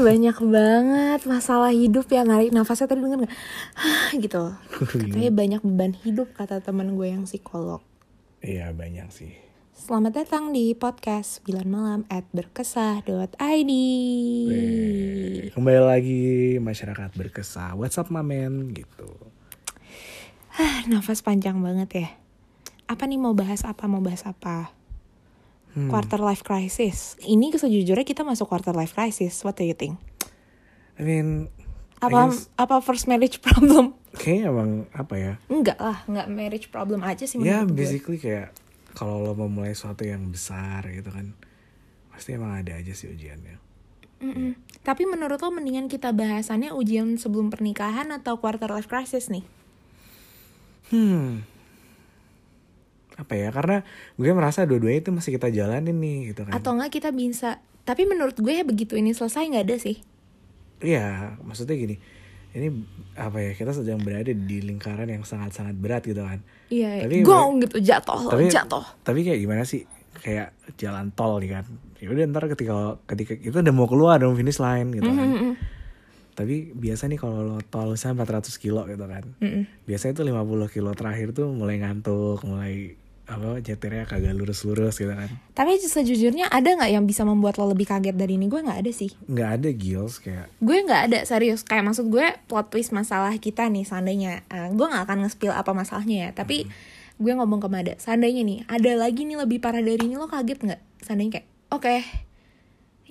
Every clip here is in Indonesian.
Banyak banget masalah hidup ya, narik nafasnya tadi denger gak? Hah, gitu. Katanya banyak beban hidup kata teman gue yang psikolog. Iya banyak sih. Selamat datang di podcast Bila Malam @berkesah.id. Kembali lagi masyarakat berkesah. What's up mamen gitu. Hah, nafas panjang banget ya. Apa nih mau bahas apa? Quarter life crisis. Ini sejujurnya kita masuk quarter life crisis. What do you think? I mean, apa first marriage problem? Kayaknya emang apa ya? Enggak lah, enggak marriage problem aja sih. Ya basically gue. Kayak kalau lo memulai sesuatu yang besar gitu kan, pasti emang ada aja sih ujiannya. Yeah. Tapi menurut lo mendingan kita bahasannya ujian sebelum pernikahan atau quarter life crisis nih? Apa ya, karena gue merasa dua-duanya itu masih kita jalanin nih gitu kan. Atau enggak kita bisa, tapi menurut gue begitu ini selesai gak ada sih. Iya, maksudnya gini, ini apa ya, kita sedang berada di lingkaran yang sangat-sangat berat gitu kan. Iya, tapi gong gitu, jatuh. Tapi kayak gimana sih, kayak jalan tol nih kan. Yaudah ntar ketika itu udah mau keluar, udah mau finish line gitu kan. Tapi biasa nih kalau lo tol misalnya 400 kilo gitu kan. Biasanya itu 50 kilo terakhir tuh mulai ngantuk, mulai nyetirnya kagak lurus-lurus gitu kan. Tapi sejujurnya ada gak yang bisa membuat lo lebih kaget dari ini? Gue gak ada sih. Gak ada gils kayak. Gue gak ada, serius. Kayak maksud gue plot twist masalah kita nih seandainya. Gue gak akan nge-spill apa masalahnya ya. Tapi gue ngomong ke Mada. Seandainya nih, ada lagi nih lebih parah dari ini, lo kaget gak? Seandainya kayak, oke.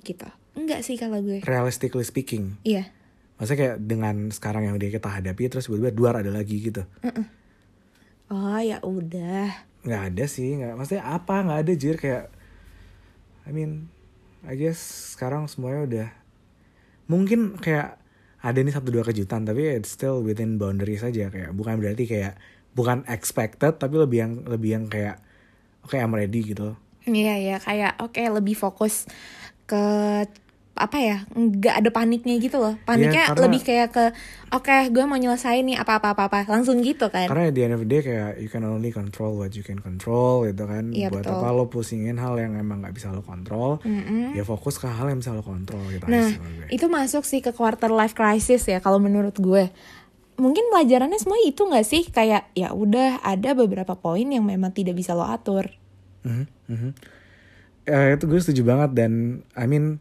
Gitu. Enggak sih kalau gue. Realistically speaking. Iya. Maksudnya kayak dengan sekarang yang udah kita hadapi, terus tiba-tiba duar ada lagi gitu. Oh ya udah. Nggak ada sih, nggak. Maksudnya apa? Nggak ada jir kayak. I mean, I guess sekarang semuanya udah. Mungkin kayak ada nih 1-2 kejutan, tapi it's still within boundaries aja kayak. Bukan berarti kayak bukan expected, tapi lebih yang kayak okay, I'm ready gitu. Iya kayak okay, lebih fokus ke apa ya, nggak ada paniknya gitu loh. Paniknya ya, karena, lebih kayak ke okay, gue mau nyelesain nih apa-apa langsung gitu kan. Karena di end of the day kayak you can only control what you can control gitu kan. Ya, buat betul. Apa lo pusingin hal yang emang nggak bisa lo kontrol, ya fokus ke hal yang bisa lo kontrol gitu. Nah itu masuk sih ke quarter life crisis ya kalau menurut gue. Mungkin pelajarannya semua itu nggak sih kayak ya udah ada beberapa poin yang memang tidak bisa lo atur. Itu gue setuju banget dan I mean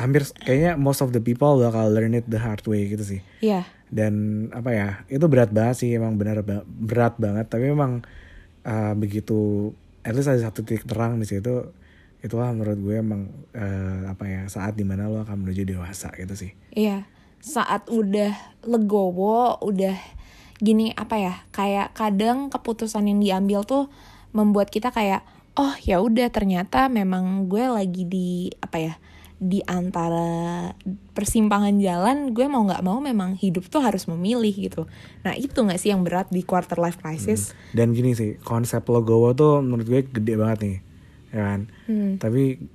hampir kayaknya most of the people bakal learn it the hard way gitu sih. Iya. Dan apa ya, itu berat banget sih, emang benar berat banget. Tapi emang begitu, at least ada satu titik terang di situ. Itulah menurut gue emang saat dimana lo akan menuju dewasa gitu sih. Iya. Saat udah legowo, udah gini kayak kadang keputusan yang diambil tuh membuat kita kayak, oh ya udah ternyata memang gue lagi di di antara persimpangan jalan, gue mau nggak mau memang hidup tuh harus memilih gitu. Nah itu nggak sih yang berat di quarter life crisis? Dan gini sih, konsep legowo tuh menurut gue gede banget nih, ya kan. Tapi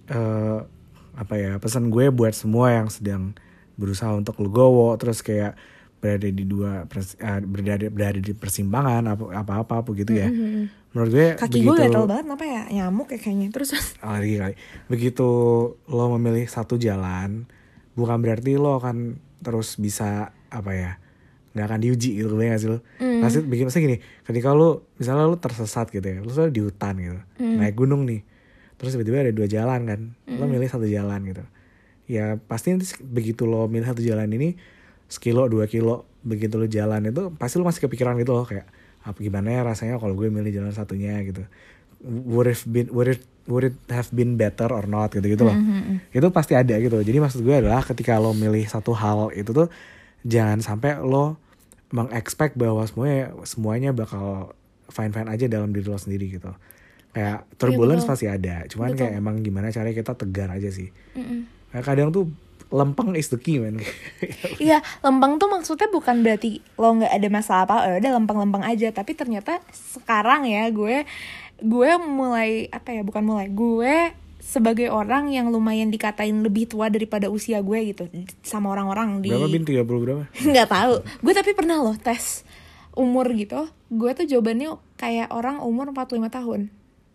pesan gue buat semua yang sedang berusaha untuk legowo, terus kayak berada di berada di persimpangan apa gitu ya. Menurut gue kaki gue gatal banget, kenapa ya, nyamuk ya kayaknya terus. Alergi kali. Begitu lo memilih satu jalan, bukan berarti lo akan terus bisa nggak akan diuji gitu, gue nggak sih lo. Maksudnya gini, ketika lo misalnya lo tersesat gitu ya, lo soalnya di hutan gitu, naik gunung nih, terus tiba-tiba ada 2 jalan kan, lo milih satu jalan gitu, ya pasti nanti begitu lo milih satu jalan ini, 1-2 kilo begitu lo jalan itu, pasti lo masih kepikiran gitu lo kayak apa gimana ya rasanya kalau gue milih jalan satunya gitu, would it have been better or not gitu loh. Itu pasti ada gitu. Jadi maksud gue adalah ketika lo milih satu hal itu tuh jangan sampai lo mengexpect bahwa semuanya bakal fine aja dalam diri lo sendiri gitu. Kayak turbulence pasti ada, cuman kayak emang gimana caranya kita tegar aja sih. Kayak kadang tuh lempeng is the key man. Iya, lempeng tuh maksudnya bukan berarti lo nggak ada masalah apa, udah lempeng aja. Tapi ternyata sekarang ya gue mulai gue sebagai orang yang lumayan dikatain lebih tua daripada usia gue gitu sama orang-orang di berapa bin 30 berapa? Nggak tahu. Gue tapi pernah loh tes umur gitu. Gue tuh jawabannya kayak orang umur 45 tahun.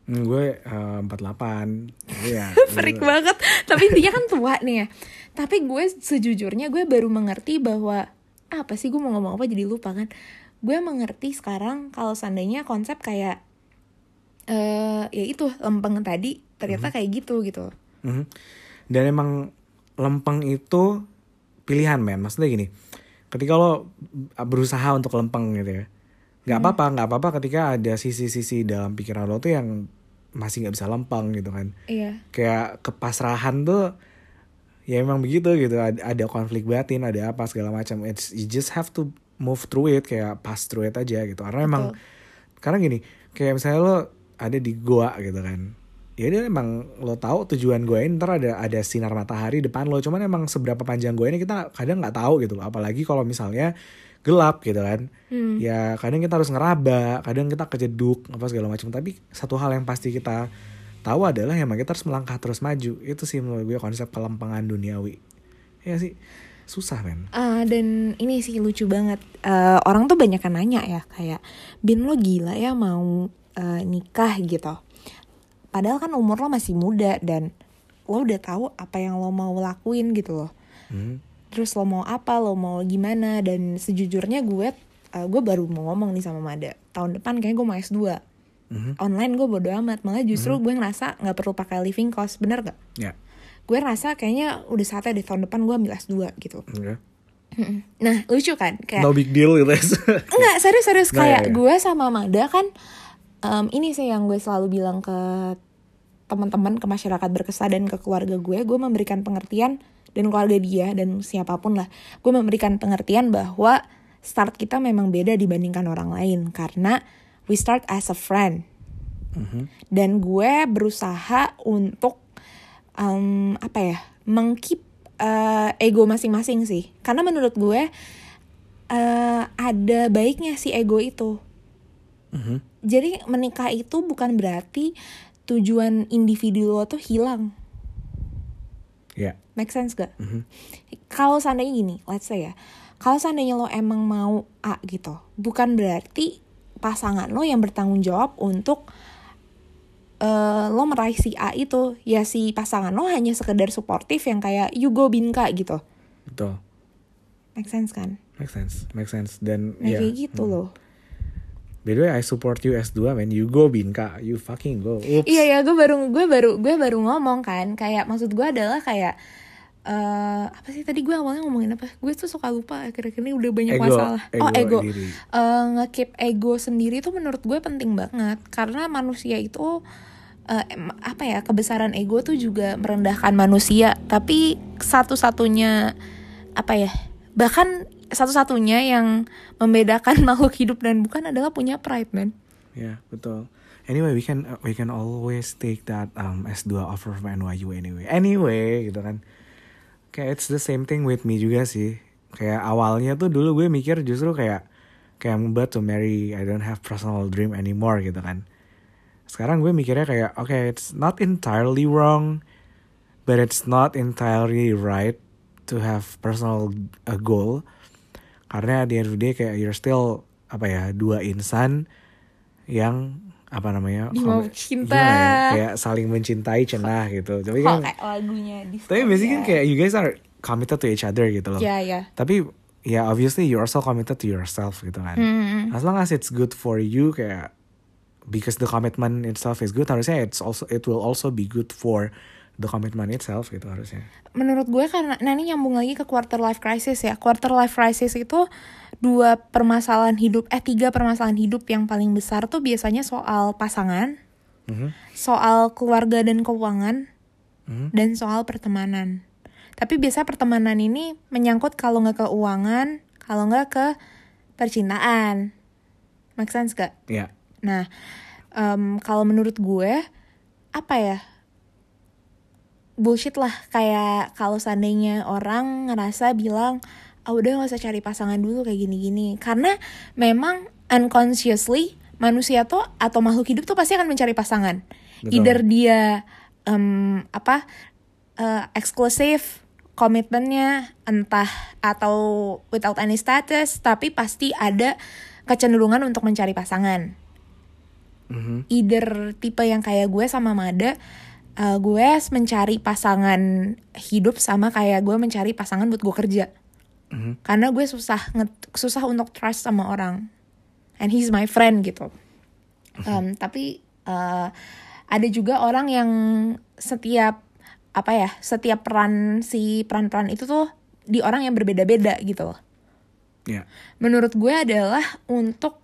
Gue 48. Iya. Freak banget. Tapi intinya kan tua nih ya. Tapi gue sejujurnya gue baru mengerti bahwa apa sih gue mau ngomong apa jadi lupa kan. Gue mengerti sekarang kalau seandainya konsep kayak ya itu lempeng tadi ternyata kayak gitu. Dan emang lempeng itu pilihan men. Maksudnya gini, ketika lo berusaha untuk lempeng gitu ya, Gak apa-apa ketika ada sisi-sisi dalam pikiran lo tuh yang masih gak bisa lempeng gitu kan. Iya. Kayak kepasrahan tuh ya emang begitu gitu. Ada konflik batin, ada apa segala macam. You just have to move through it, kayak pass through it aja gitu. Karena emang, karena gini, kayak misalnya lo ada di goa gitu kan. Ya udah emang lo tahu tujuan gue ini ntar ada sinar matahari depan lo, cuman emang seberapa panjang gue ini kita kadang nggak tahu gitu loh, apalagi kalau misalnya gelap gitu kan. Ya kadang kita harus ngeraba, kadang kita kejeduk apa segala macam, tapi satu hal yang pasti kita tahu adalah emang kita harus melangkah terus maju. Itu sih menurut gue konsep kelempengan duniawi ya sih, susah men. Dan ini sih lucu banget, orang tuh banyak yang nanya ya kayak, Bin lo gila ya mau nikah gitu. Padahal kan umur lo masih muda dan lo udah tahu apa yang lo mau lakuin gitu loh. Terus lo mau apa, lo mau gimana. Dan sejujurnya gue baru mau ngomong nih sama Mada, tahun depan kayaknya gue mau S2. Online gue bodo amat. Malah justru gue ngerasa gak perlu pakai living cost, bener gak? Yeah. Gue ngerasa kayaknya udah saatnya deh tahun depan gue ambil S2 gitu. Nah lucu kan kayak, no big deal gitu. Enggak, serius-serius kayak gue sama Mada kan. Ini sih yang gue selalu bilang ke teman-teman, ke masyarakat berkesah dan ke keluarga gue memberikan pengertian, dan keluarga dia dan siapapun lah, gue memberikan pengertian bahwa start kita memang beda dibandingkan orang lain karena we start as a friend. Dan gue berusaha untuk mengkeep ego masing-masing sih, karena menurut gue ada baiknya si ego itu. Jadi menikah itu bukan berarti tujuan individu lo tuh hilang. Make sense gak? Kalau seandainya gini, let's say ya, kalau seandainya lo emang mau A gitu, bukan berarti pasangan lo yang bertanggung jawab untuk lo meraih si A itu. Ya si pasangan lo hanya sekedar suportif yang kayak you go Binka gitu. Betul. Make sense kan? Make sense. Dan nah, kayak gitu loh. By the way, I support you S2, man. You go Binka, you fucking go. Oops. Iya, gue baru ngomong kan, kayak maksud gue adalah kayak apa sih tadi gue awalnya ngomongin apa? Gue tuh suka lupa akhir-akhir ini, udah banyak masalah. Ego. Nge-keep ego sendiri tuh menurut gue penting banget, karena manusia itu kebesaran ego tuh juga merendahkan manusia, tapi satu-satunya bahkan satu-satunya yang membedakan makhluk hidup dan bukan adalah punya pride, man. Ya, betul. Anyway, we can always take that S2 offer from NYU anyway. Anyway, gitu kan. Kayak it's the same thing with me juga sih. Kayak awalnya tuh dulu gue mikir justru kayak I'm about to marry, I don't have personal dream anymore gitu kan. Sekarang gue mikirnya kayak okay, it's not entirely wrong, but it's not entirely right to have personal goal. Karena di end of the day kayak you're still dua insan yang dimau cinta ya, kayak saling mencintai cenah gitu. Tapi kan lagunya tapi basically kan kayak you guys are committed to each other gitu loh. Yeah. Tapi ya obviously you are also committed to yourself gitu kan. As long as it's good for you kayak, because the commitment itself is good, harusnya it will also be good for the commitment itself gitu harusnya. Menurut gue karena ini nyambung lagi ke quarter life crisis ya. Quarter life crisis itu tiga permasalahan hidup yang paling besar tuh biasanya soal pasangan, soal keluarga dan keuangan, dan soal pertemanan. Tapi biasa pertemanan ini menyangkut kalau nggak keuangan, kalau nggak ke percintaan. Make sense gak? Iya. Yeah. Nah, kalau menurut gue bullshit lah, kayak kalau seandainya orang ngerasa bilang udah gak usah cari pasangan dulu kayak gini-gini, karena memang unconsciously manusia tuh atau makhluk hidup tuh pasti akan mencari pasangan. Betul. Either dia eksklusif komitmennya, entah atau without any status, tapi pasti ada kecenderungan untuk mencari pasangan. Either tipe yang kayak gue sama Mada, gue mencari pasangan hidup sama kayak gue mencari pasangan buat gue kerja. Karena gue susah untuk trust sama orang, and he's my friend gitu. Tapi ada juga orang yang setiap peran itu tuh di orang yang berbeda-beda gitu loh. Yeah. Menurut gue adalah untuk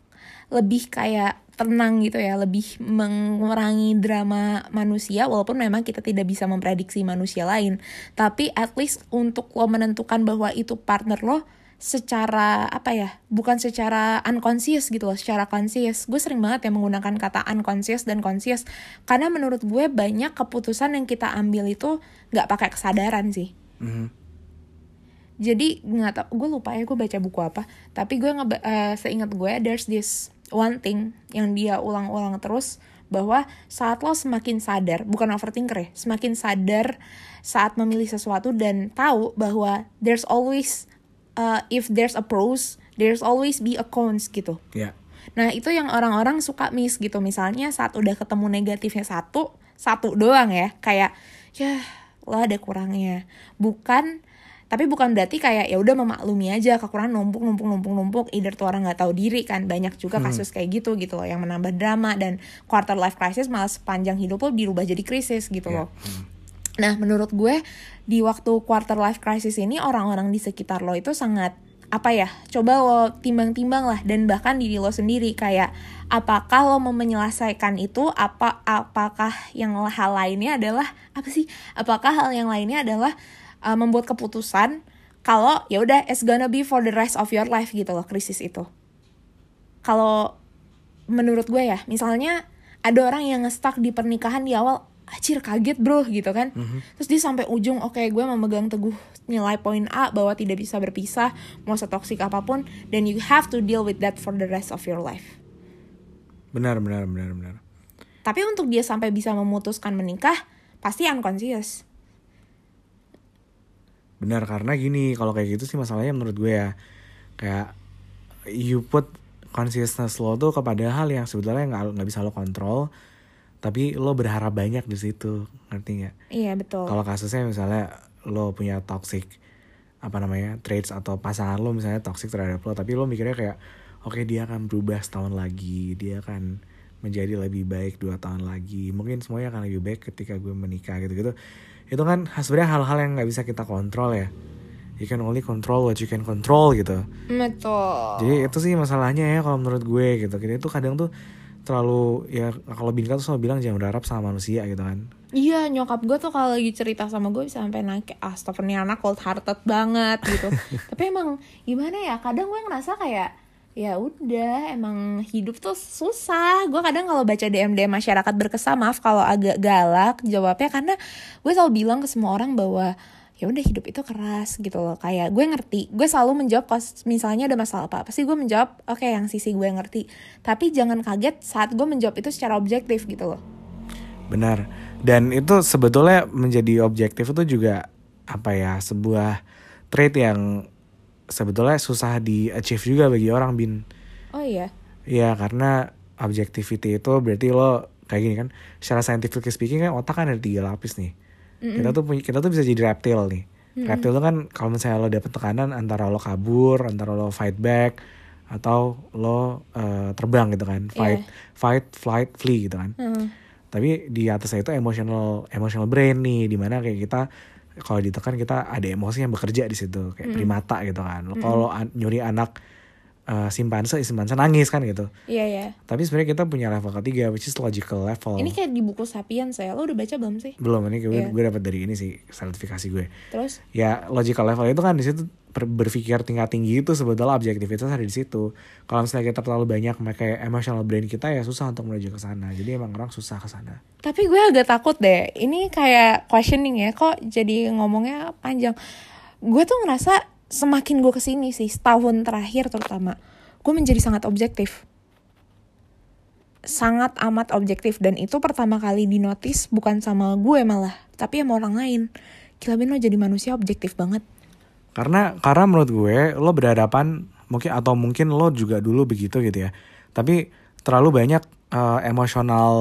lebih kayak tenang gitu ya, lebih mengurangi drama manusia, walaupun memang kita tidak bisa memprediksi manusia lain, tapi at least untuk lo menentukan bahwa itu partner lo secara bukan secara unconscious gitu loh, secara conscious. Gue sering banget ya menggunakan kata unconscious dan conscious, karena menurut gue banyak keputusan yang kita ambil itu nggak pakai kesadaran sih. Jadi nggak tau, gue lupa ya gue baca buku apa, tapi gue seingat gue there's this one thing yang dia ulang-ulang terus, bahwa saat lo semakin sadar, bukan overthinker ya, semakin sadar saat memilih sesuatu dan tahu bahwa there's always if there's a pros, there's always be a cons gitu. Yeah. Nah itu yang orang-orang suka miss gitu, misalnya saat udah ketemu negatifnya satu doang ya, kayak ya lo ada kurangnya, tapi bukan berarti kayak ya udah memaklumi aja kekurangan numpuk, either tuh orang nggak tahu diri kan, banyak juga kasus kayak gitu loh, yang menambah drama, dan quarter life crisis malah sepanjang hidup lo dirubah jadi krisis gitu loh. Nah menurut gue di waktu quarter life crisis ini orang-orang di sekitar lo itu sangat coba lo timbang-timbang lah, dan bahkan diri lo sendiri kayak apakah lo mau menyelesaikan itu, apakah yang hal lainnya adalah membuat keputusan kalau ya udah it's gonna be for the rest of your life gitu loh, krisis itu. Kalau menurut gue ya, misalnya ada orang yang nge-stuck di pernikahan di awal, anjir kaget bro gitu kan. Terus dia sampai ujung, oke, gue memegang teguh nilai poin A bahwa tidak bisa berpisah mau setoksik apapun, dan you have to deal with that for the rest of your life. Benar. Tapi untuk dia sampai bisa memutuskan menikah pasti unconscious. Benar, karena gini, kalau kayak gitu sih masalahnya menurut gue ya, kayak you put consciousness lo tuh kepada hal yang sebetulnya nggak bisa lo kontrol, tapi lo berharap banyak di situ, ngerti nggak? Iya betul. Kalau kasusnya misalnya lo punya toxic traits atau pasangan lo misalnya toxic terhadap lo, tapi lo mikirnya kayak oke, dia akan berubah setahun lagi, dia akan menjadi lebih baik 2 tahun lagi, mungkin semuanya akan lebih baik ketika gue menikah gitu-gitu. Itu kan sebenarnya hal-hal yang nggak bisa kita kontrol ya. You can only control what you can control gitu. Betul. Jadi itu sih masalahnya ya kalau menurut gue gitu. Kita tuh kadang tuh terlalu ya, kalau Binka tuh selalu bilang jangan berharap sama manusia gitu kan. Iya, nyokap gue tuh kalau lagi cerita sama gue bisa sampai nangke, astagfirullah, anak cold hearted banget gitu. Tapi emang gimana ya, kadang gue ngerasa kayak ya udah, emang hidup tuh susah. Gue kadang kalau baca DM masyarakat berkesah, maaf kalau agak galak jawabnya, karena gue selalu bilang ke semua orang bahwa ya udah hidup itu keras gitu loh. Kayak gue ngerti, gue selalu menjawab kalau misalnya ada masalah apa, pasti gue menjawab oke, yang sisi gue ngerti. Tapi jangan kaget saat gue menjawab itu secara objektif gitu loh. Benar, dan itu sebetulnya menjadi objektif itu juga sebuah trait yang sebetulnya susah di achieve juga bagi orang, Bin. Oh iya? Iya, karena objectivity itu berarti lo kayak gini kan, secara scientific speaking kan otak kan ada 3 lapis nih. Kita tuh bisa jadi reptil nih. Reptil tuh kan kalau misalnya lo dapet tekanan, antara lo kabur, antara lo fight back, atau lo terbang gitu kan, fight, flight, flee gitu kan. Tapi di atasnya itu emotional brain nih, dimana kayak kita kalau ditekan kita ada emosi yang bekerja di situ kayak primata gitu kan. Kalau nyuri anak simpanse nangis kan gitu. Iya. Tapi sebenarnya kita punya level ketiga, which is logical level. Ini kayak di buku Sapiens ya. Lo udah baca belum sih? Belum, ini gue dapat dari ini sih, sertifikasi gue. Terus? Ya logical level itu kan di situ berpikir tingkat tinggi itu sebetulnya objektivitas ada di situ. Kalau misalnya kita terlalu banyak pakai emotional brain kita ya susah untuk menuju ke sana. Jadi emang orang susah ke sana. Tapi gue agak takut deh, ini kayak questioning ya, kok jadi ngomongnya panjang. Gue tuh ngerasa semakin gue kesini sih, setahun terakhir terutama, gue menjadi sangat objektif. sangat amat objektif, dan itu pertama kali dinotis bukan sama gue malah, tapi sama orang lain. Gila Ben, lo jadi manusia objektif banget. Karena menurut gue lo berhadapan mungkin lo juga dulu begitu gitu ya. Tapi terlalu banyak emosional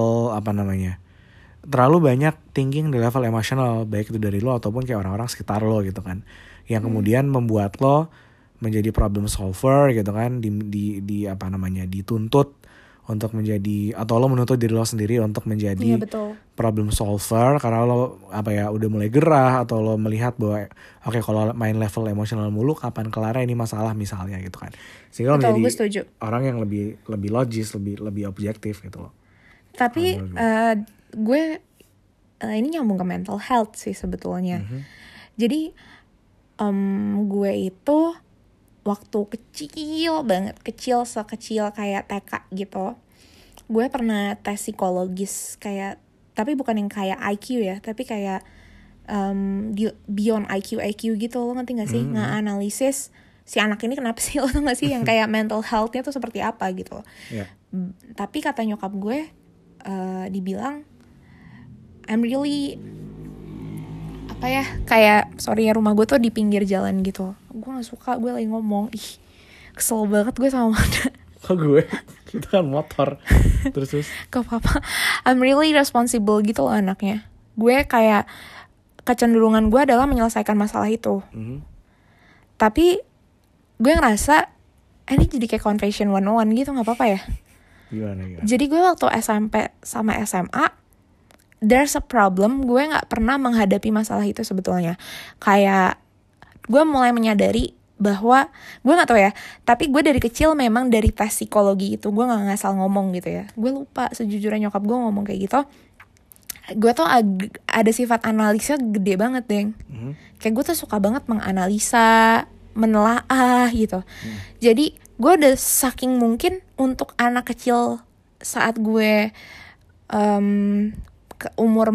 terlalu banyak thinking di level emosional, baik itu dari lo ataupun kayak orang-orang sekitar lo gitu kan, yang kemudian membuat lo menjadi problem solver gitu kan, dituntut untuk menjadi, atau lo menuntut diri lo sendiri untuk menjadi problem solver karena lo udah mulai gerah atau lo melihat bahwa oke, kalau main level emosional mulu kapan kelarnya ini masalah misalnya gitu kan, sehingga lo menjadi orang yang lebih logis, lebih objektif gitu lo. Tapi gue ini nyambung ke mental health sih sebetulnya. Jadi gue itu waktu kecil banget sekecil kayak TK gitu, gue pernah tes psikologis kayak, tapi bukan yang kayak IQ ya, tapi kayak beyond IQ gitu, lo ngerti nggak sih? Nganalisis si anak ini kenapa sih, lo tau nggak sih yang kayak mental healthnya tuh seperti apa gitu. Tapi kata nyokap gue, dibilang I'm really rumah gue tuh di pinggir jalan gitu. Gue nggak suka, gue lagi ngomong, kesel banget gue sama Mona. Kok gue? Itu kan motor. Terus. Gak apa-apa. I'm really responsible gitu loh anaknya. Gue kayak kecenderungan gue adalah menyelesaikan masalah itu. Tapi gue ngerasa ini jadi kayak confession 101 gitu, nggak apa-apa ya. Gimana. Jadi gue waktu SMP sama SMA, there's a problem, gue nggak pernah menghadapi masalah itu sebetulnya. Kayak gue mulai menyadari bahwa gue nggak tahu ya, tapi gue dari kecil memang dari tes psikologi itu gue nggak ngasal ngomong gitu ya. Gue lupa sejujurnya nyokap gue ngomong kayak gitu. Gue tuh ada sifat analisa gede banget deng. Kayak gue tuh suka banget menganalisa, menelaah gitu. Jadi gue udah saking mungkin untuk anak kecil saat gue umur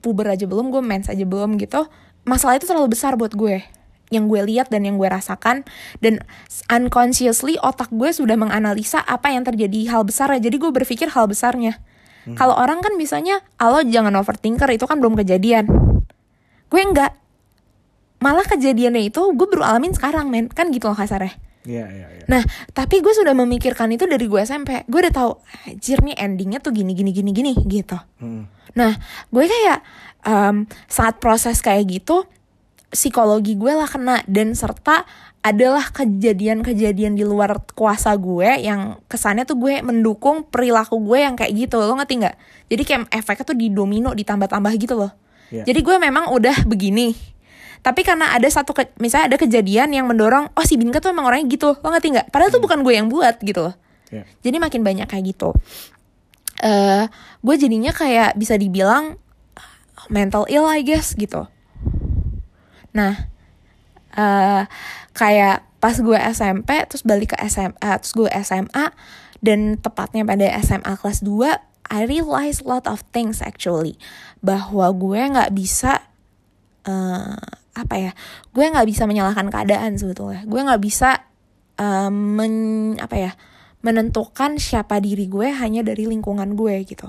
puber aja belum, gue mens aja belum gitu, masalah itu terlalu besar buat gue, yang gue lihat dan yang gue rasakan, dan unconsciously otak gue sudah menganalisa apa yang terjadi hal besarnya, jadi gue berpikir hal besarnya. Kalau orang kan misalnya lo jangan overthinker, itu kan belum kejadian. Gue enggak, malah kejadiannya itu gue baru alamin sekarang men, kan gitu loh kasarnya. Yeah. Nah, tapi gue sudah memikirkan itu dari gue SMP. Gue udah tahu, anjir nih endingnya tuh gini gitu. Nah, gue kayak saat proses kayak gitu, psikologi gue lah kena, dan serta adalah kejadian-kejadian di luar kuasa gue yang kesannya tuh gue mendukung perilaku gue yang kayak gitu. Lo ngerti nggak? Jadi kayak efeknya tuh di domino, ditambah-tambah gitu loh. Jadi gue memang udah begini, tapi karena ada misalnya ada kejadian yang mendorong, oh si Binka tuh emang orangnya gitu, lo ngerti nggak? Padahal tuh bukan gue yang buat gitu loh. Jadi makin banyak kayak gitu. Gue jadinya kayak bisa dibilang mental ill I guess gitu. Nah, kayak pas gue SMP, terus balik ke SMA, terus gue SMA, dan tepatnya pada SMA kelas 2, I realize a lot of things actually. Bahwa gue nggak bisa gue nggak bisa menyalahkan keadaan sebetulnya. Gue nggak bisa menentukan siapa diri gue hanya dari lingkungan gue gitu.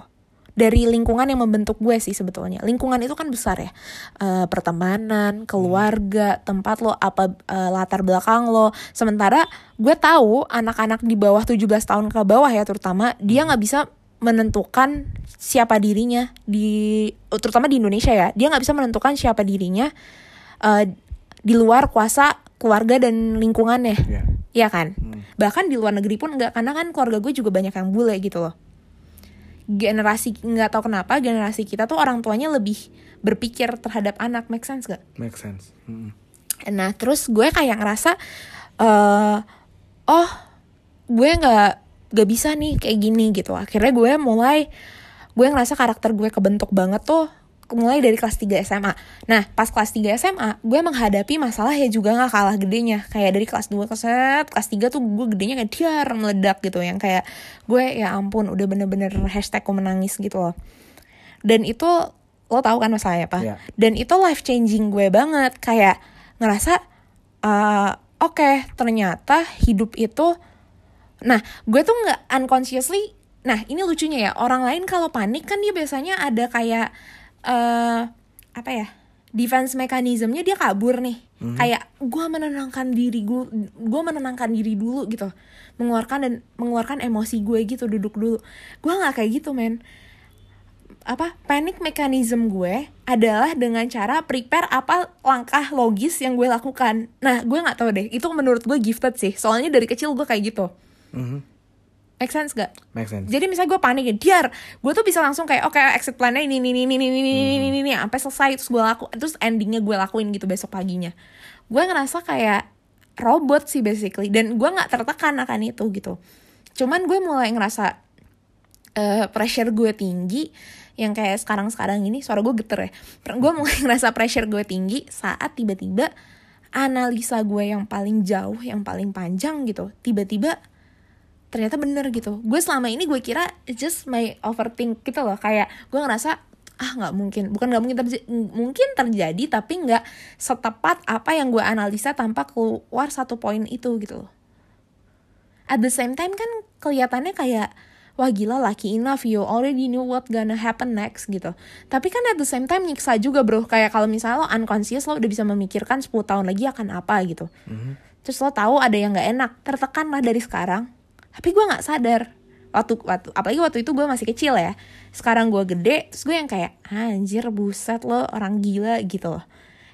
Dari lingkungan yang membentuk gue sih sebetulnya. Lingkungan itu kan besar ya, pertemanan, keluarga, tempat lo, latar belakang lo. Sementara gue tahu anak-anak di bawah 17 tahun ke bawah ya terutama, dia nggak bisa menentukan siapa dirinya terutama di Indonesia ya, dia nggak bisa menentukan siapa dirinya di luar kuasa keluarga dan lingkungannya, ya kan? Bahkan di luar negeri pun nggak, karena kan keluarga gue juga banyak yang bule gitu loh. Generasi, nggak tahu kenapa generasi kita tuh orang tuanya lebih berpikir terhadap anak, make sense gak? Make sense. Nah terus gue kayak ngerasa gue nggak bisa nih kayak gini gitu. Akhirnya gue ngerasa karakter gue kebentuk banget tuh mulai dari kelas 3 SMA. Nah pas kelas 3 SMA gue menghadapi masalah ya juga nggak kalah gedenya, kayak dari kelas 2 kelas 3 tuh gue gedenya kayak diar meledak gitu, yang kayak gue ya ampun udah bener-bener hashtag gue menangis gitu loh. Dan itu lo tau kan masalahnya apa? Yeah. Dan itu life changing gue banget, kayak ngerasa ternyata hidup itu. Nah, gue tuh gak unconsciously Nah, ini lucunya ya, orang lain kalau panik kan dia biasanya ada kayak apa ya, defense mechanism-nya, dia kabur nih. Mm-hmm. Kayak gue menenangkan diri dulu gitu, mengeluarkan emosi gue gitu, duduk dulu. Gue nggak kayak gitu, men. Apa, panic mechanism gue adalah dengan cara prepare apa langkah logis yang gue lakukan. Nah, gue nggak tahu deh, itu menurut gue gifted sih. Soalnya dari kecil gue kayak gitu. Mm-hmm. Make sense gak? Make sense. Jadi misalnya gue panik ya, gue tuh bisa langsung kayak oke, exit plan-nya ini sampai selesai, terus gue laku, terus endingnya gue lakuin gitu besok paginya. Gue ngerasa kayak robot sih basically, dan gue nggak tertekan akan itu gitu. Cuman gue mulai ngerasa pressure gue tinggi, yang kayak sekarang ini suara gue geter ya. Gue mulai ngerasa pressure gue tinggi saat tiba-tiba analisa gue yang paling jauh, yang paling panjang gitu, tiba-tiba ternyata bener gitu. Gue selama ini gue kira just my overthink gitu loh. Kayak gue ngerasa nggak mungkin, bukan nggak mungkin, mungkin terjadi tapi nggak setepat apa yang gue analisa tanpa keluar satu poin itu gitu loh. At the same time kan kelihatannya kayak wah gila, lucky enough, you already knew what gonna happen next gitu. Tapi kan at the same time nyiksa juga bro. Kayak kalau misalnya lo unconscious, lo udah bisa memikirkan 10 tahun lagi akan apa gitu. Terus lo tahu ada yang nggak enak, tertekan lah dari sekarang. Tapi gue nggak sadar waktu apalagi waktu itu gue masih kecil ya. Sekarang gue gede, terus gue yang kayak anjir, buset lo orang gila gitu loh,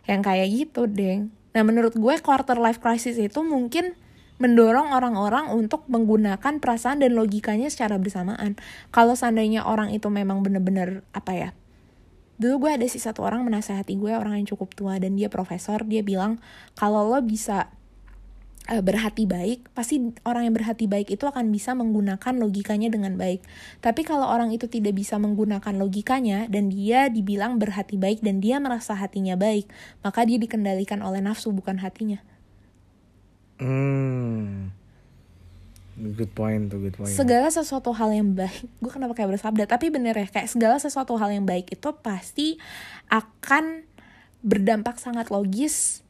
yang kayak gitu deng. Nah, menurut gue quarter life crisis itu mungkin mendorong orang-orang untuk menggunakan perasaan dan logikanya secara bersamaan. Kalau seandainya orang itu memang benar-benar apa ya, dulu gue ada sih satu orang menasehati gue, orang yang cukup tua dan dia profesor. Dia bilang kalau lo bisa berhati baik, pasti orang yang berhati baik itu akan bisa menggunakan logikanya dengan baik. Tapi kalau orang itu tidak bisa menggunakan logikanya dan dia dibilang berhati baik dan dia merasa hatinya baik, maka dia dikendalikan oleh nafsu, bukan hatinya. Good point. Segala sesuatu hal yang baik, gue kenapa kayak bersabda, tapi bener ya, kayak segala sesuatu hal yang baik itu pasti akan berdampak sangat logis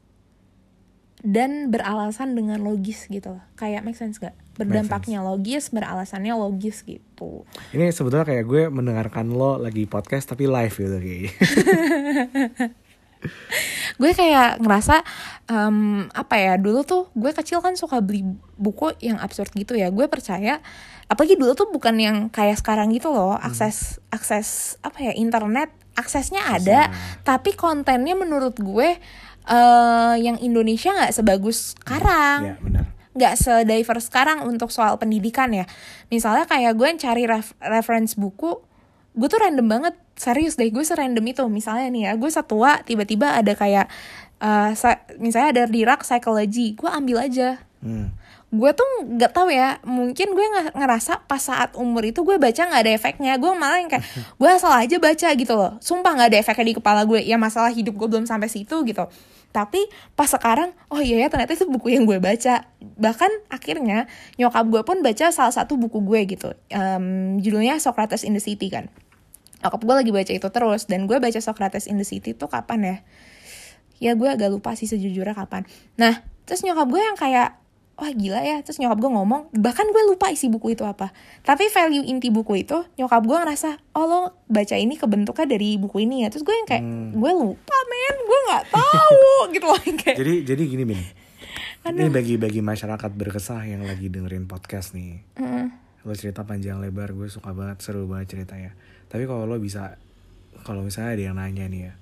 dan beralasan dengan logis gitu loh. Kayak make sense gak? Berdampaknya logis, beralasannya logis gitu. Ini sebetulnya kayak gue mendengarkan lo lagi podcast tapi live gitu kayak. Gue kayak ngerasa apa ya, dulu tuh gue kecil kan suka beli buku yang absurd gitu ya. Gue percaya, apalagi dulu tuh bukan yang kayak sekarang gitu loh. Akses apa ya, internet aksesnya ada, tapi kontennya menurut gue yang Indonesia nggak sebagus sekarang, nggak se-diverse sekarang untuk soal pendidikan ya. Misalnya kayak gue cari reference buku, gue tuh random banget, serius deh, gue serandom itu. Misalnya nih ya, gue setua tiba-tiba ada kayak misalnya ada di rak psychology, gue ambil aja. Gue tuh nggak tahu ya, mungkin gue ngerasa pas saat umur itu gue baca nggak ada efeknya, gue malah yang kayak gue asal aja baca gitu loh, sumpah nggak ada efeknya di kepala gue. Ya masalah hidup gue belum sampai situ gitu. Tapi pas sekarang, oh iya ya, ternyata itu buku yang gue baca. Bahkan akhirnya nyokap gue pun baca salah satu buku gue gitu, judulnya Socrates in the City kan. Nyokap gue lagi baca itu terus, dan gue baca Socrates in the City tuh kapan ya? Ya gue agak lupa sih sejujurnya kapan. Nah, terus nyokap gue yang kayak wah gila ya, terus nyokap gue ngomong, bahkan gue lupa isi buku itu apa, tapi value inti buku itu nyokap gue ngerasa, oh lo baca ini kebentuknya dari buku ini ya. Terus gue yang kayak gue lupa men, gue nggak tahu gitu loh kayak. Jadi gini men, ini bagi masyarakat berkesah yang lagi dengerin podcast nih, lo cerita panjang lebar, gue suka banget, seru banget ceritanya. Tapi kalau lo bisa, kalau misalnya ada yang nanya nih ya,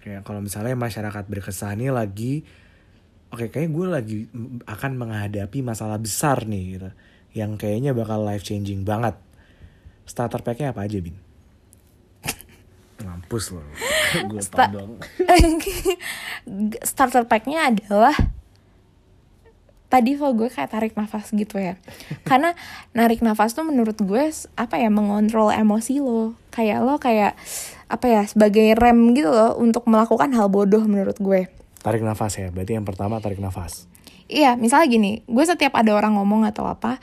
kayak kalau misalnya masyarakat berkesah nih lagi, oke, kayaknya gue lagi akan menghadapi masalah besar nih gitu, yang kayaknya bakal life changing banget. Starter pack-nya apa aja, Bin? Mampus loh. Gue dong. Starter pack-nya adalah, tadi kalau gue kayak tarik nafas gitu ya. Karena narik nafas tuh menurut gue apa ya, mengontrol emosi lo. Kayak lo kayak apa ya, sebagai rem gitu loh untuk melakukan hal bodoh menurut gue. Tarik nafas ya, berarti yang pertama tarik nafas. Iya, misalnya gini, gue setiap ada orang ngomong atau apa,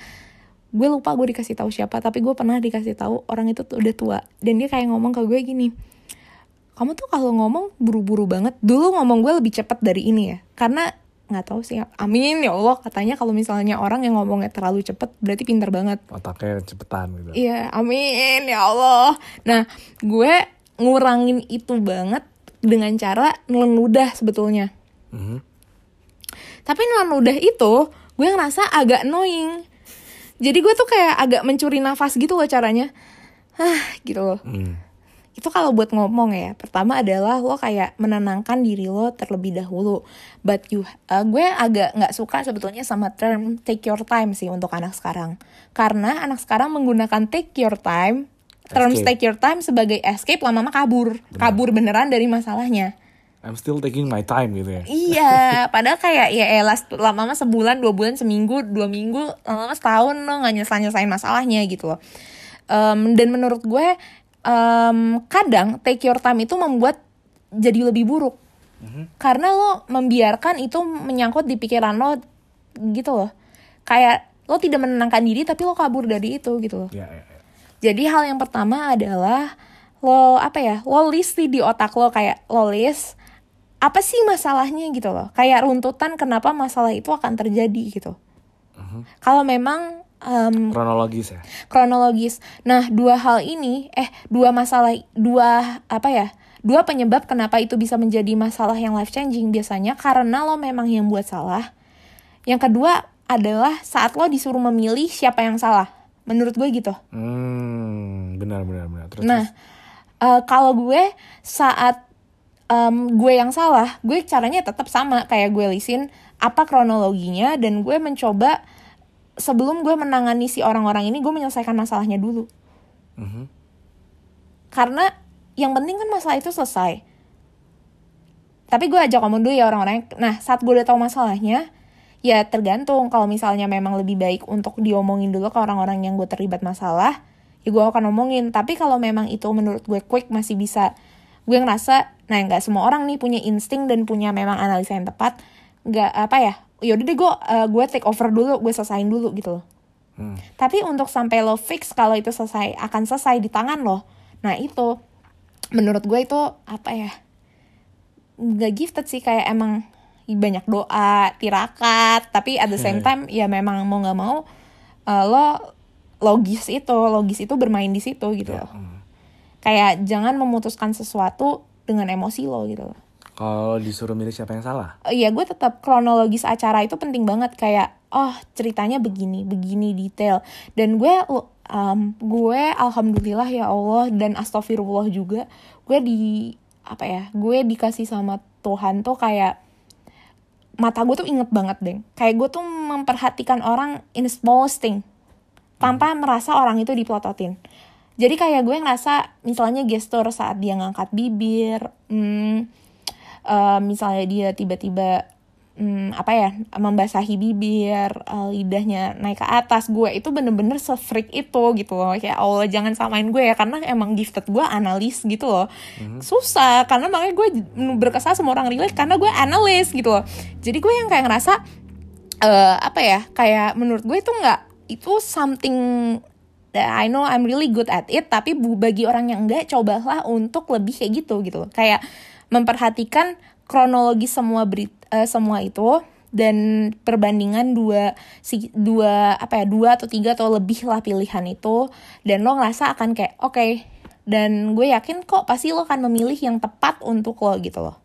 gue lupa gue dikasih tahu siapa, tapi gue pernah dikasih tahu orang itu udah tua, dan dia kayak ngomong ke gue gini, kamu tuh kalau ngomong buru-buru banget, dulu ngomong gue lebih cepat dari ini ya, karena nggak tahu sih. Amin ya Allah, katanya kalau misalnya orang yang ngomongnya terlalu cepet berarti pintar banget. Otaknya cepetan gitu. Iya, amin ya Allah. Nah, gue ngurangin itu banget dengan cara nelan ludah sebetulnya. Mm-hmm. Tapi nelan ludah itu gue ngerasa agak annoying. Jadi gue tuh kayak agak mencuri nafas gitu loh caranya. Gitu loh. Mm. Itu kalau buat ngomong ya, pertama adalah lo kayak menenangkan diri lo terlebih dahulu. But gue agak nggak suka sebetulnya sama term take your time sih untuk anak sekarang, karena anak sekarang menggunakan take your time, terms escape. Take your time sebagai escape, lama-lama kabur beneran dari masalahnya. I'm still taking my time gitu ya. Iya, padahal kayak ya lama-lama sebulan, 2 bulan, seminggu, 2 minggu, lama-lama setahun lo nggak nyelesain masalahnya gitu loh. Dan menurut gue kadang take your time itu membuat jadi lebih buruk. Mm-hmm. Karena lo membiarkan itu menyangkut di pikiran lo gitu loh. Kayak lo tidak menenangkan diri tapi lo kabur dari itu gitu loh. Yeah. Jadi hal yang pertama adalah lo list di otak lo, kayak lo list apa sih masalahnya gitu loh. Kayak runtutan kenapa masalah itu akan terjadi gitu. Mm-hmm. Kalau memang kronologis ya. Kronologis. Nah, dua penyebab kenapa itu bisa menjadi masalah yang life changing biasanya karena lo memang yang buat salah. Yang kedua adalah saat lo disuruh memilih siapa yang salah. Menurut gue gitu. Benar. Terus. Nah, kalau gue saat gue yang salah, gue caranya tetap sama, kayak gue lisin apa kronologinya dan gue mencoba sebelum gue menangani si orang-orang ini, gue menyelesaikan masalahnya dulu. Mm-hmm. Karena yang penting kan masalah itu selesai. Tapi gue ajak ngomong dulu ya orang-orangnya. Nah, saat gue udah tahu masalahnya, ya tergantung. Kalau misalnya memang lebih baik untuk diomongin dulu ke orang-orang yang gue terlibat masalah, ya gue akan omongin. Tapi kalau memang itu menurut gue quick, masih bisa. Gue ngerasa, nah gak semua orang nih punya insting dan punya memang analisa yang tepat. Gak apa ya, yaudah deh gue take over dulu, gue selesain dulu gitu loh. Tapi untuk sampai lo fix kalau itu selesai, akan selesai di tangan lo, nah itu menurut gue itu apa ya, gak gifted sih, kayak emang banyak doa, tirakat, tapi at the same time ya memang mau gak mau lo logis itu bermain di situ gitu loh. Kayak jangan memutuskan sesuatu dengan emosi lo gitu loh. Kalau disuruh milih siapa yang salah? Iya, gue tetap kronologis acara itu penting banget. Kayak, ceritanya begini detail. Dan gue alhamdulillah ya Allah dan astagfirullah juga. Gue dikasih sama Tuhan tuh kayak mata gue tuh inget banget, deng. Kayak gue tuh memperhatikan orang in the smallest thing tanpa merasa orang itu diplototin. Jadi kayak gue ngerasa misalnya gestur saat dia ngangkat bibir, misalnya dia tiba-tiba membasahi bibir, lidahnya naik ke atas, gue itu bener-bener se-freak itu gitu loh. Kayak Allah, jangan samain gue ya, karena emang gifted gue analis gitu loh. Susah, karena makanya gue berkesah sama orang relate karena gue analis gitu loh. Jadi gue yang kayak ngerasa kayak menurut gue itu nggak, itu something that I know I'm really good at it, tapi bagi orang yang enggak, cobalah untuk lebih kayak gitu loh. Kayak memperhatikan kronologi semua semua itu dan perbandingan dua atau tiga atau lebih lah pilihan itu, dan lo ngerasa akan kayak okay. Dan gue yakin kok pasti lo akan memilih yang tepat untuk lo gitu loh.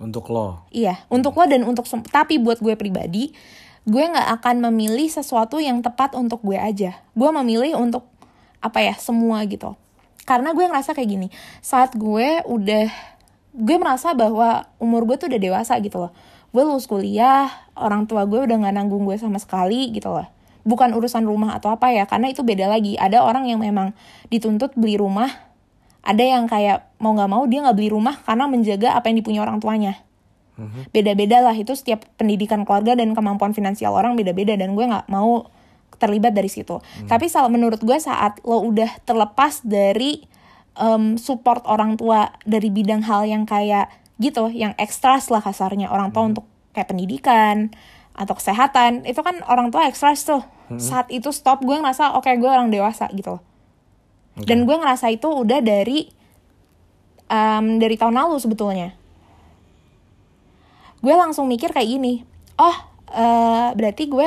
Untuk lo? Iya, untuk lo dan untuk tapi buat gue pribadi, gue nggak akan memilih sesuatu yang tepat untuk gue aja. Gue memilih untuk semua gitu, karena gue ngerasa kayak gini, saat gue merasa bahwa umur gue tuh udah dewasa gitu loh. Gue lulus kuliah, orang tua gue udah gak nanggung gue sama sekali gitu loh. Bukan urusan rumah atau apa ya, karena itu beda lagi. Ada orang yang memang dituntut beli rumah, ada yang kayak mau gak mau dia gak beli rumah karena menjaga apa yang dipunya orang tuanya. Beda-beda lah, itu setiap pendidikan keluarga dan kemampuan finansial orang beda-beda. Dan gue gak mau terlibat dari situ. Tapi menurut gue saat lo udah terlepas dari support orang tua dari bidang hal yang kayak gitu, yang ekstras lah kasarnya orang tua untuk kayak pendidikan atau kesehatan, itu kan orang tua ekstras tuh. Saat itu stop, gue ngerasa gue orang dewasa gitu. Dan gue ngerasa itu udah dari tahun lalu sebetulnya. Gue langsung mikir kayak gini, berarti gue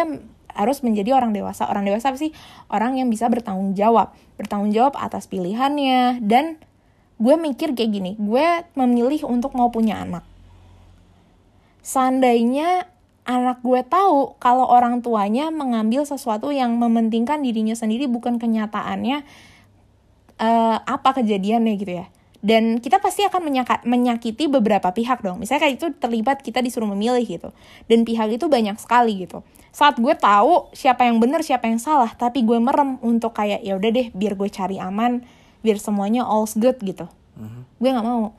harus menjadi orang dewasa. Orang dewasa apa sih? Orang yang bisa bertanggung jawab. Bertanggung jawab atas pilihannya. Dan gue mikir kayak gini, gue memilih untuk mau punya anak. Seandainya anak gue tahu kalau orang tuanya mengambil sesuatu yang mementingkan dirinya sendiri, bukan kenyataannya apa kejadiannya gitu ya. Dan kita pasti akan menyakiti beberapa pihak dong. Misalnya kayak itu terlibat, kita disuruh memilih gitu. Dan pihak itu banyak sekali gitu. Saat gue tahu siapa yang benar, siapa yang salah, tapi gue merem untuk kayak ya udah deh, biar gue cari aman, biar semuanya all's good gitu. Uh-huh. Gue nggak mau.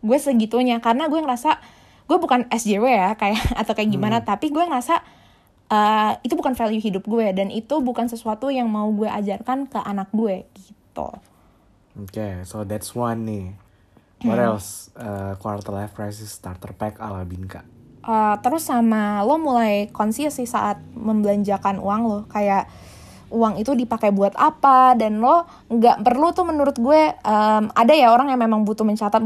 Gue segitunya karena gue ngerasa gue bukan SJW ya kayak atau kayak gimana, tapi gue ngerasa itu bukan value hidup gue dan itu bukan sesuatu yang mau gue ajarkan ke anak gue gitu. Okay, so that's one nih. What else? Quarter life crisis starter pack ala Binka. Terus sama lo mulai conscious sih saat membelanjakan uang lo. Kayak uang itu dipakai buat apa. Dan lo gak perlu tuh menurut gue. Ada ya orang yang memang butuh mencatat.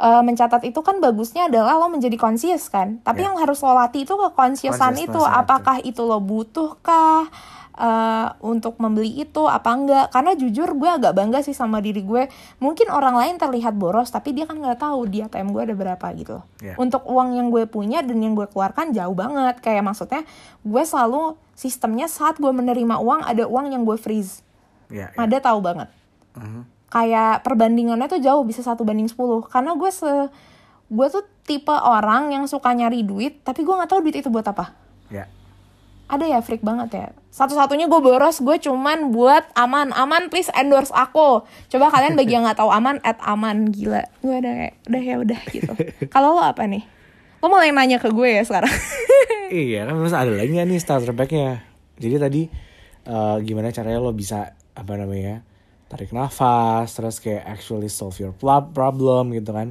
Mencatat itu kan bagusnya adalah lo menjadi conscious kan. Tapi yang harus lo latih itu keconsciousan itu. Apakah itu lo butuhkah? Untuk membeli itu apa enggak, karena jujur gue agak bangga sih sama diri gue. Mungkin orang lain terlihat boros tapi dia kan nggak tahu di ATM gue ada berapa gitu. Untuk uang yang gue punya dan yang gue keluarkan jauh banget. Kayak maksudnya gue selalu sistemnya saat gue menerima uang ada uang yang gue freeze. Ada tahu banget. Kayak perbandingannya tuh jauh, bisa 1:10 karena gue tuh tipe orang yang suka nyari duit tapi gue nggak tahu duit itu buat apa. Ada ya, freak banget ya. Satu-satunya gue boros, gue cuman buat aman, please endorse aku. Coba kalian bagi yang nggak tahu aman, @aman gila. Gue udah gitu. Kalau lo apa nih? Lo mulai nanya ke gue ya sekarang. Iya, kan terus ada lagi nih starter pack-nya. Jadi tadi gimana caranya lo bisa tarik nafas, terus kayak actually solve your problem gitu kan.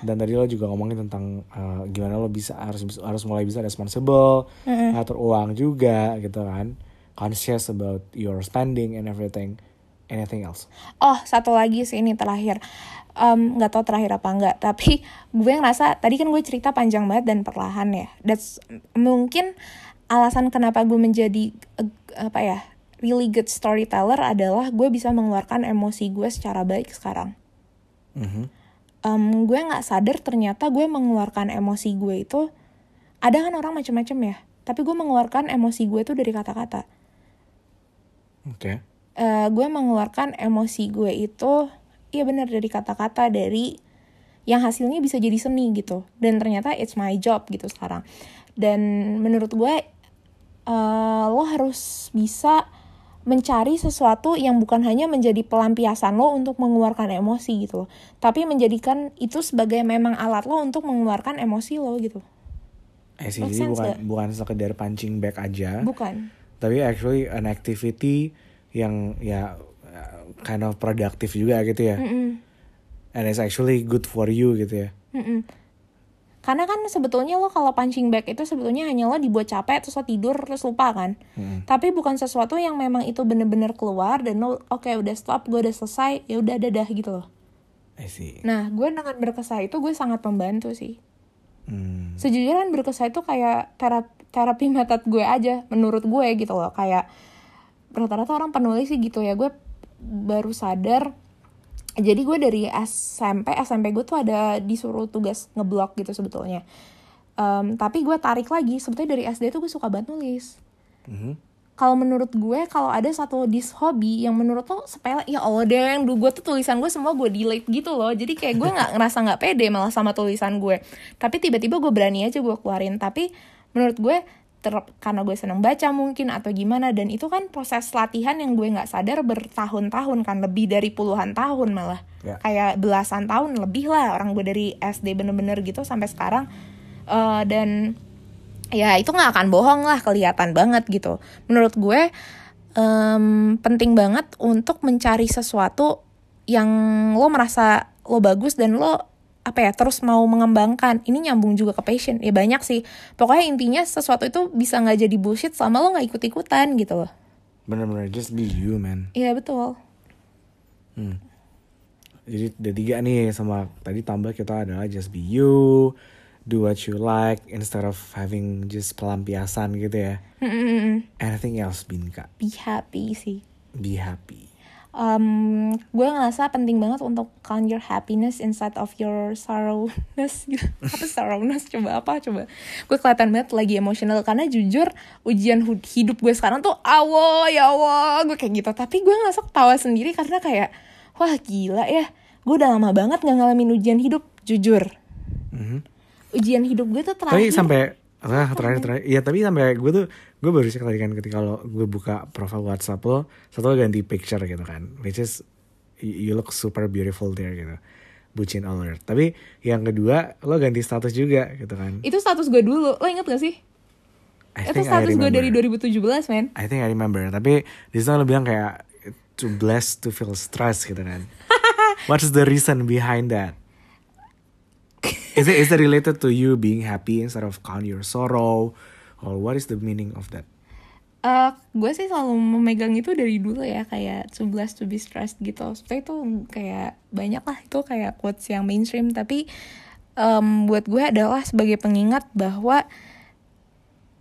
Dan tadi lo juga ngomongin tentang gimana lo bisa harus mulai bisa responsible, ngatur uang juga gitu kan, conscious about your spending and everything. Anything else? Oh, satu lagi sih ini terakhir, nggak tahu terakhir apa enggak, tapi gue ngerasa tadi kan gue cerita panjang banget dan perlahan ya. That's mungkin alasan kenapa gue menjadi really good storyteller adalah gue bisa mengeluarkan emosi gue secara baik sekarang. Gue nggak sadar ternyata gue mengeluarkan emosi gue itu ada kan orang macam-macam ya, tapi gue mengeluarkan emosi gue itu dari kata-kata. Gue mengeluarkan emosi gue itu dari kata-kata, dari yang hasilnya bisa jadi seni gitu, dan ternyata it's my job gitu sekarang. Dan menurut gue lo harus bisa mencari sesuatu yang bukan hanya menjadi pelampiasan lo untuk mengeluarkan emosi gitu loh, tapi menjadikan itu sebagai memang alat lo untuk mengeluarkan emosi lo gitu. Jadi bukan sekedar punching bag aja. Bukan. Tapi actually an activity yang ya kind of productive juga gitu ya. And it's actually good for you gitu ya. Karena kan sebetulnya lo kalau punching bag itu sebetulnya hanya lo dibuat capek, terus lo tidur, terus lupa kan. Tapi bukan sesuatu yang memang itu bener-bener keluar dan lo okay, udah stop, gue udah selesai, ya udah dadah gitu loh. Nah gue dengan berkesah itu gue sangat membantu sih. Sejujurnya berkesah itu kayak terapi metat gue aja menurut gue gitu loh. Kayak rata-rata orang penulis sih gitu ya, gue baru sadar. Jadi gue dari SMP gue tuh ada disuruh tugas ngeblog gitu sebetulnya. Tapi gue tarik lagi, sebetulnya dari SD tuh gue suka banget nulis. Kalau menurut gue, kalau ada satu hobi yang menurut lo sepele, ya Allah deh, yang dulu gue tuh tulisan gue semua gue delete gitu loh. Jadi kayak gue gak ngerasa gak pede malah sama tulisan gue. Tapi tiba-tiba gue berani aja gue keluarin. Tapi menurut gue, karena gue seneng baca mungkin atau gimana, dan itu kan proses latihan yang gue nggak sadar bertahun-tahun kan, lebih dari puluhan tahun malah, kayak belasan tahun lebih lah orang gue dari SD bener-bener gitu sampai sekarang. Dan ya itu nggak akan bohong lah, kelihatan banget gitu menurut gue. Penting banget untuk mencari sesuatu yang lo merasa lo bagus dan lo terus mau mengembangkan. Ini nyambung juga ke passion. Ya banyak sih. Pokoknya intinya sesuatu itu bisa gak jadi bullshit selama lo gak ikut-ikutan gitu loh. Bener-bener, just be you man. Iya betul. Jadi ada 3 nih sama tadi tambah kita adalah just be you, do what you like instead of having just pelampiasan gitu ya. Anything else, Bin, Kak? Be happy sih. Be happy. Gue ngerasa penting banget untuk count your happiness instead of your sorrowness. Apa sorrowness? Coba. Gue kelihatan banget lagi emosional karena jujur ujian hidup gue sekarang tuh ya Allah, gue kayak gitu. Tapi gue ngerasa ketawa sendiri karena kayak, wah gila ya, gue udah lama banget gak ngalamin ujian hidup, jujur. Ujian hidup gue tuh terakhir. Tapi terakhir. Iya, tapi sampai gue tuh, gue baru cek tadi kan ketika lo, gue buka profile WhatsApp lo, satu lo ganti picture gitu kan, which is you look super beautiful there gitu, bucin alert. Tapi yang kedua lo ganti status juga gitu kan. Itu status gue dulu, lo inget gak sih? Itu status gue dari 2017, man. I think I remember. Tapi di sana lo bilang kayak to bless to feel stress gitu kan. What's the reason behind that? Is it related to you being happy instead of count your sorrow, or what is the meaning of that? Gue sih selalu memegang itu dari dulu ya, kayak to bless to be stressed gitu. Seperti itu kayak banyak lah, itu kayak quotes yang mainstream. Tapi buat gue adalah sebagai pengingat bahwa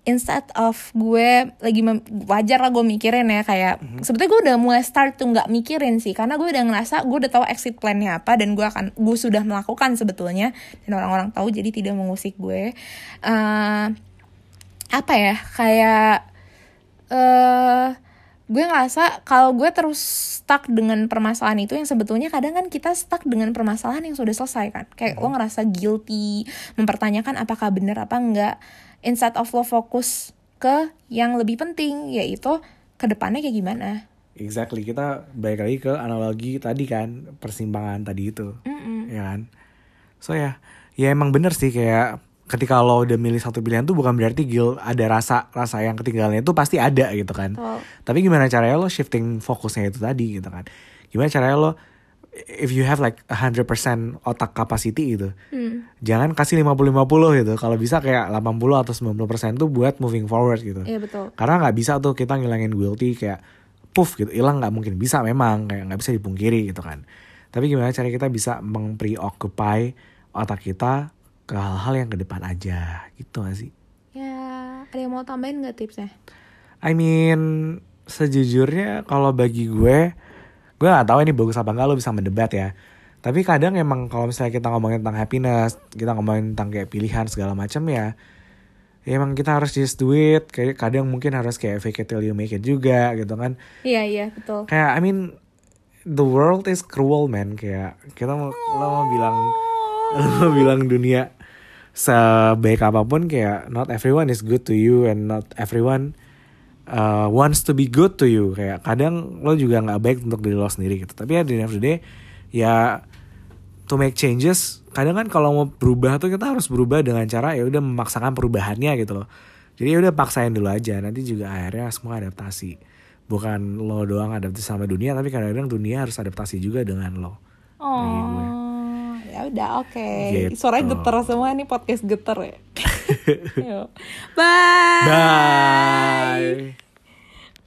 instead of gue lagi wajar lah gue mikirin ya kayak sebetulnya gue udah mulai start tuh nggak mikirin sih, karena gue udah ngerasa gue udah tahu exit plan-nya apa dan gue sudah melakukan sebetulnya, dan orang-orang tahu jadi tidak mengusik gue. Gue ngerasa kalau gue terus stuck dengan permasalahan itu, yang sebetulnya kadang kan kita stuck dengan permasalahan yang sudah selesai kan, kayak lo ngerasa guilty, mempertanyakan apakah benar apa enggak, instead of lo fokus ke yang lebih penting, yaitu kedepannya kayak gimana. Exactly, kita balik lagi ke analogi tadi kan, persimpangan tadi itu, ya kan. So ya emang bener sih, kayak ketika lo udah milih satu pilihan tuh bukan berarti ada rasa yang ketinggalannya itu pasti ada gitu kan. Tapi gimana caranya lo shifting fokusnya itu tadi gitu kan. Gimana caranya lo, if you have like 100% otak capacity gitu, jangan kasih 50-50 gitu. Kalau bisa kayak 80 atau 90% tuh buat moving forward gitu. Iya, betul. Karena gak bisa tuh kita ngilangin guilty kayak puff gitu, hilang gak mungkin. Bisa memang, kayak gak bisa dipungkiri gitu kan. Tapi gimana caranya kita bisa meng-preoccupy otak kita ke hal-hal yang ke depan aja gitu gak sih? Ya, ada yang mau tambahin gak tipsnya? I mean, sejujurnya kalau bagi gue gak tahu ini bagus apa enggak, lo bisa mendebat ya. Tapi kadang emang kalau misalnya kita ngomongin tentang happiness, kita ngomongin tentang kayak pilihan segala macam ya emang kita harus just do it. Kayak kadang mungkin harus kayak fake it till you make it juga gitu kan. Iya, betul. Kayak I mean, the world is cruel, man. Kayak kita lo mau bilang dunia sebaik apapun, kayak not everyone is good to you and not everyone wants to be good to you. Kayak kadang lo juga nggak baik untuk diri lo sendiri gitu. Tapi at the end of the day ya, to make changes, kadang kan kalau mau berubah tuh kita harus berubah dengan cara ya udah memaksakan perubahannya gitu loh. Jadi ya udah paksain dulu aja, nanti juga akhirnya semua adaptasi. Bukan lo doang adaptasi sama dunia, tapi kadang-kadang dunia harus adaptasi juga dengan lo. Ya udah, oke. Suaranya geter semua nih, podcast geter ya. Bye.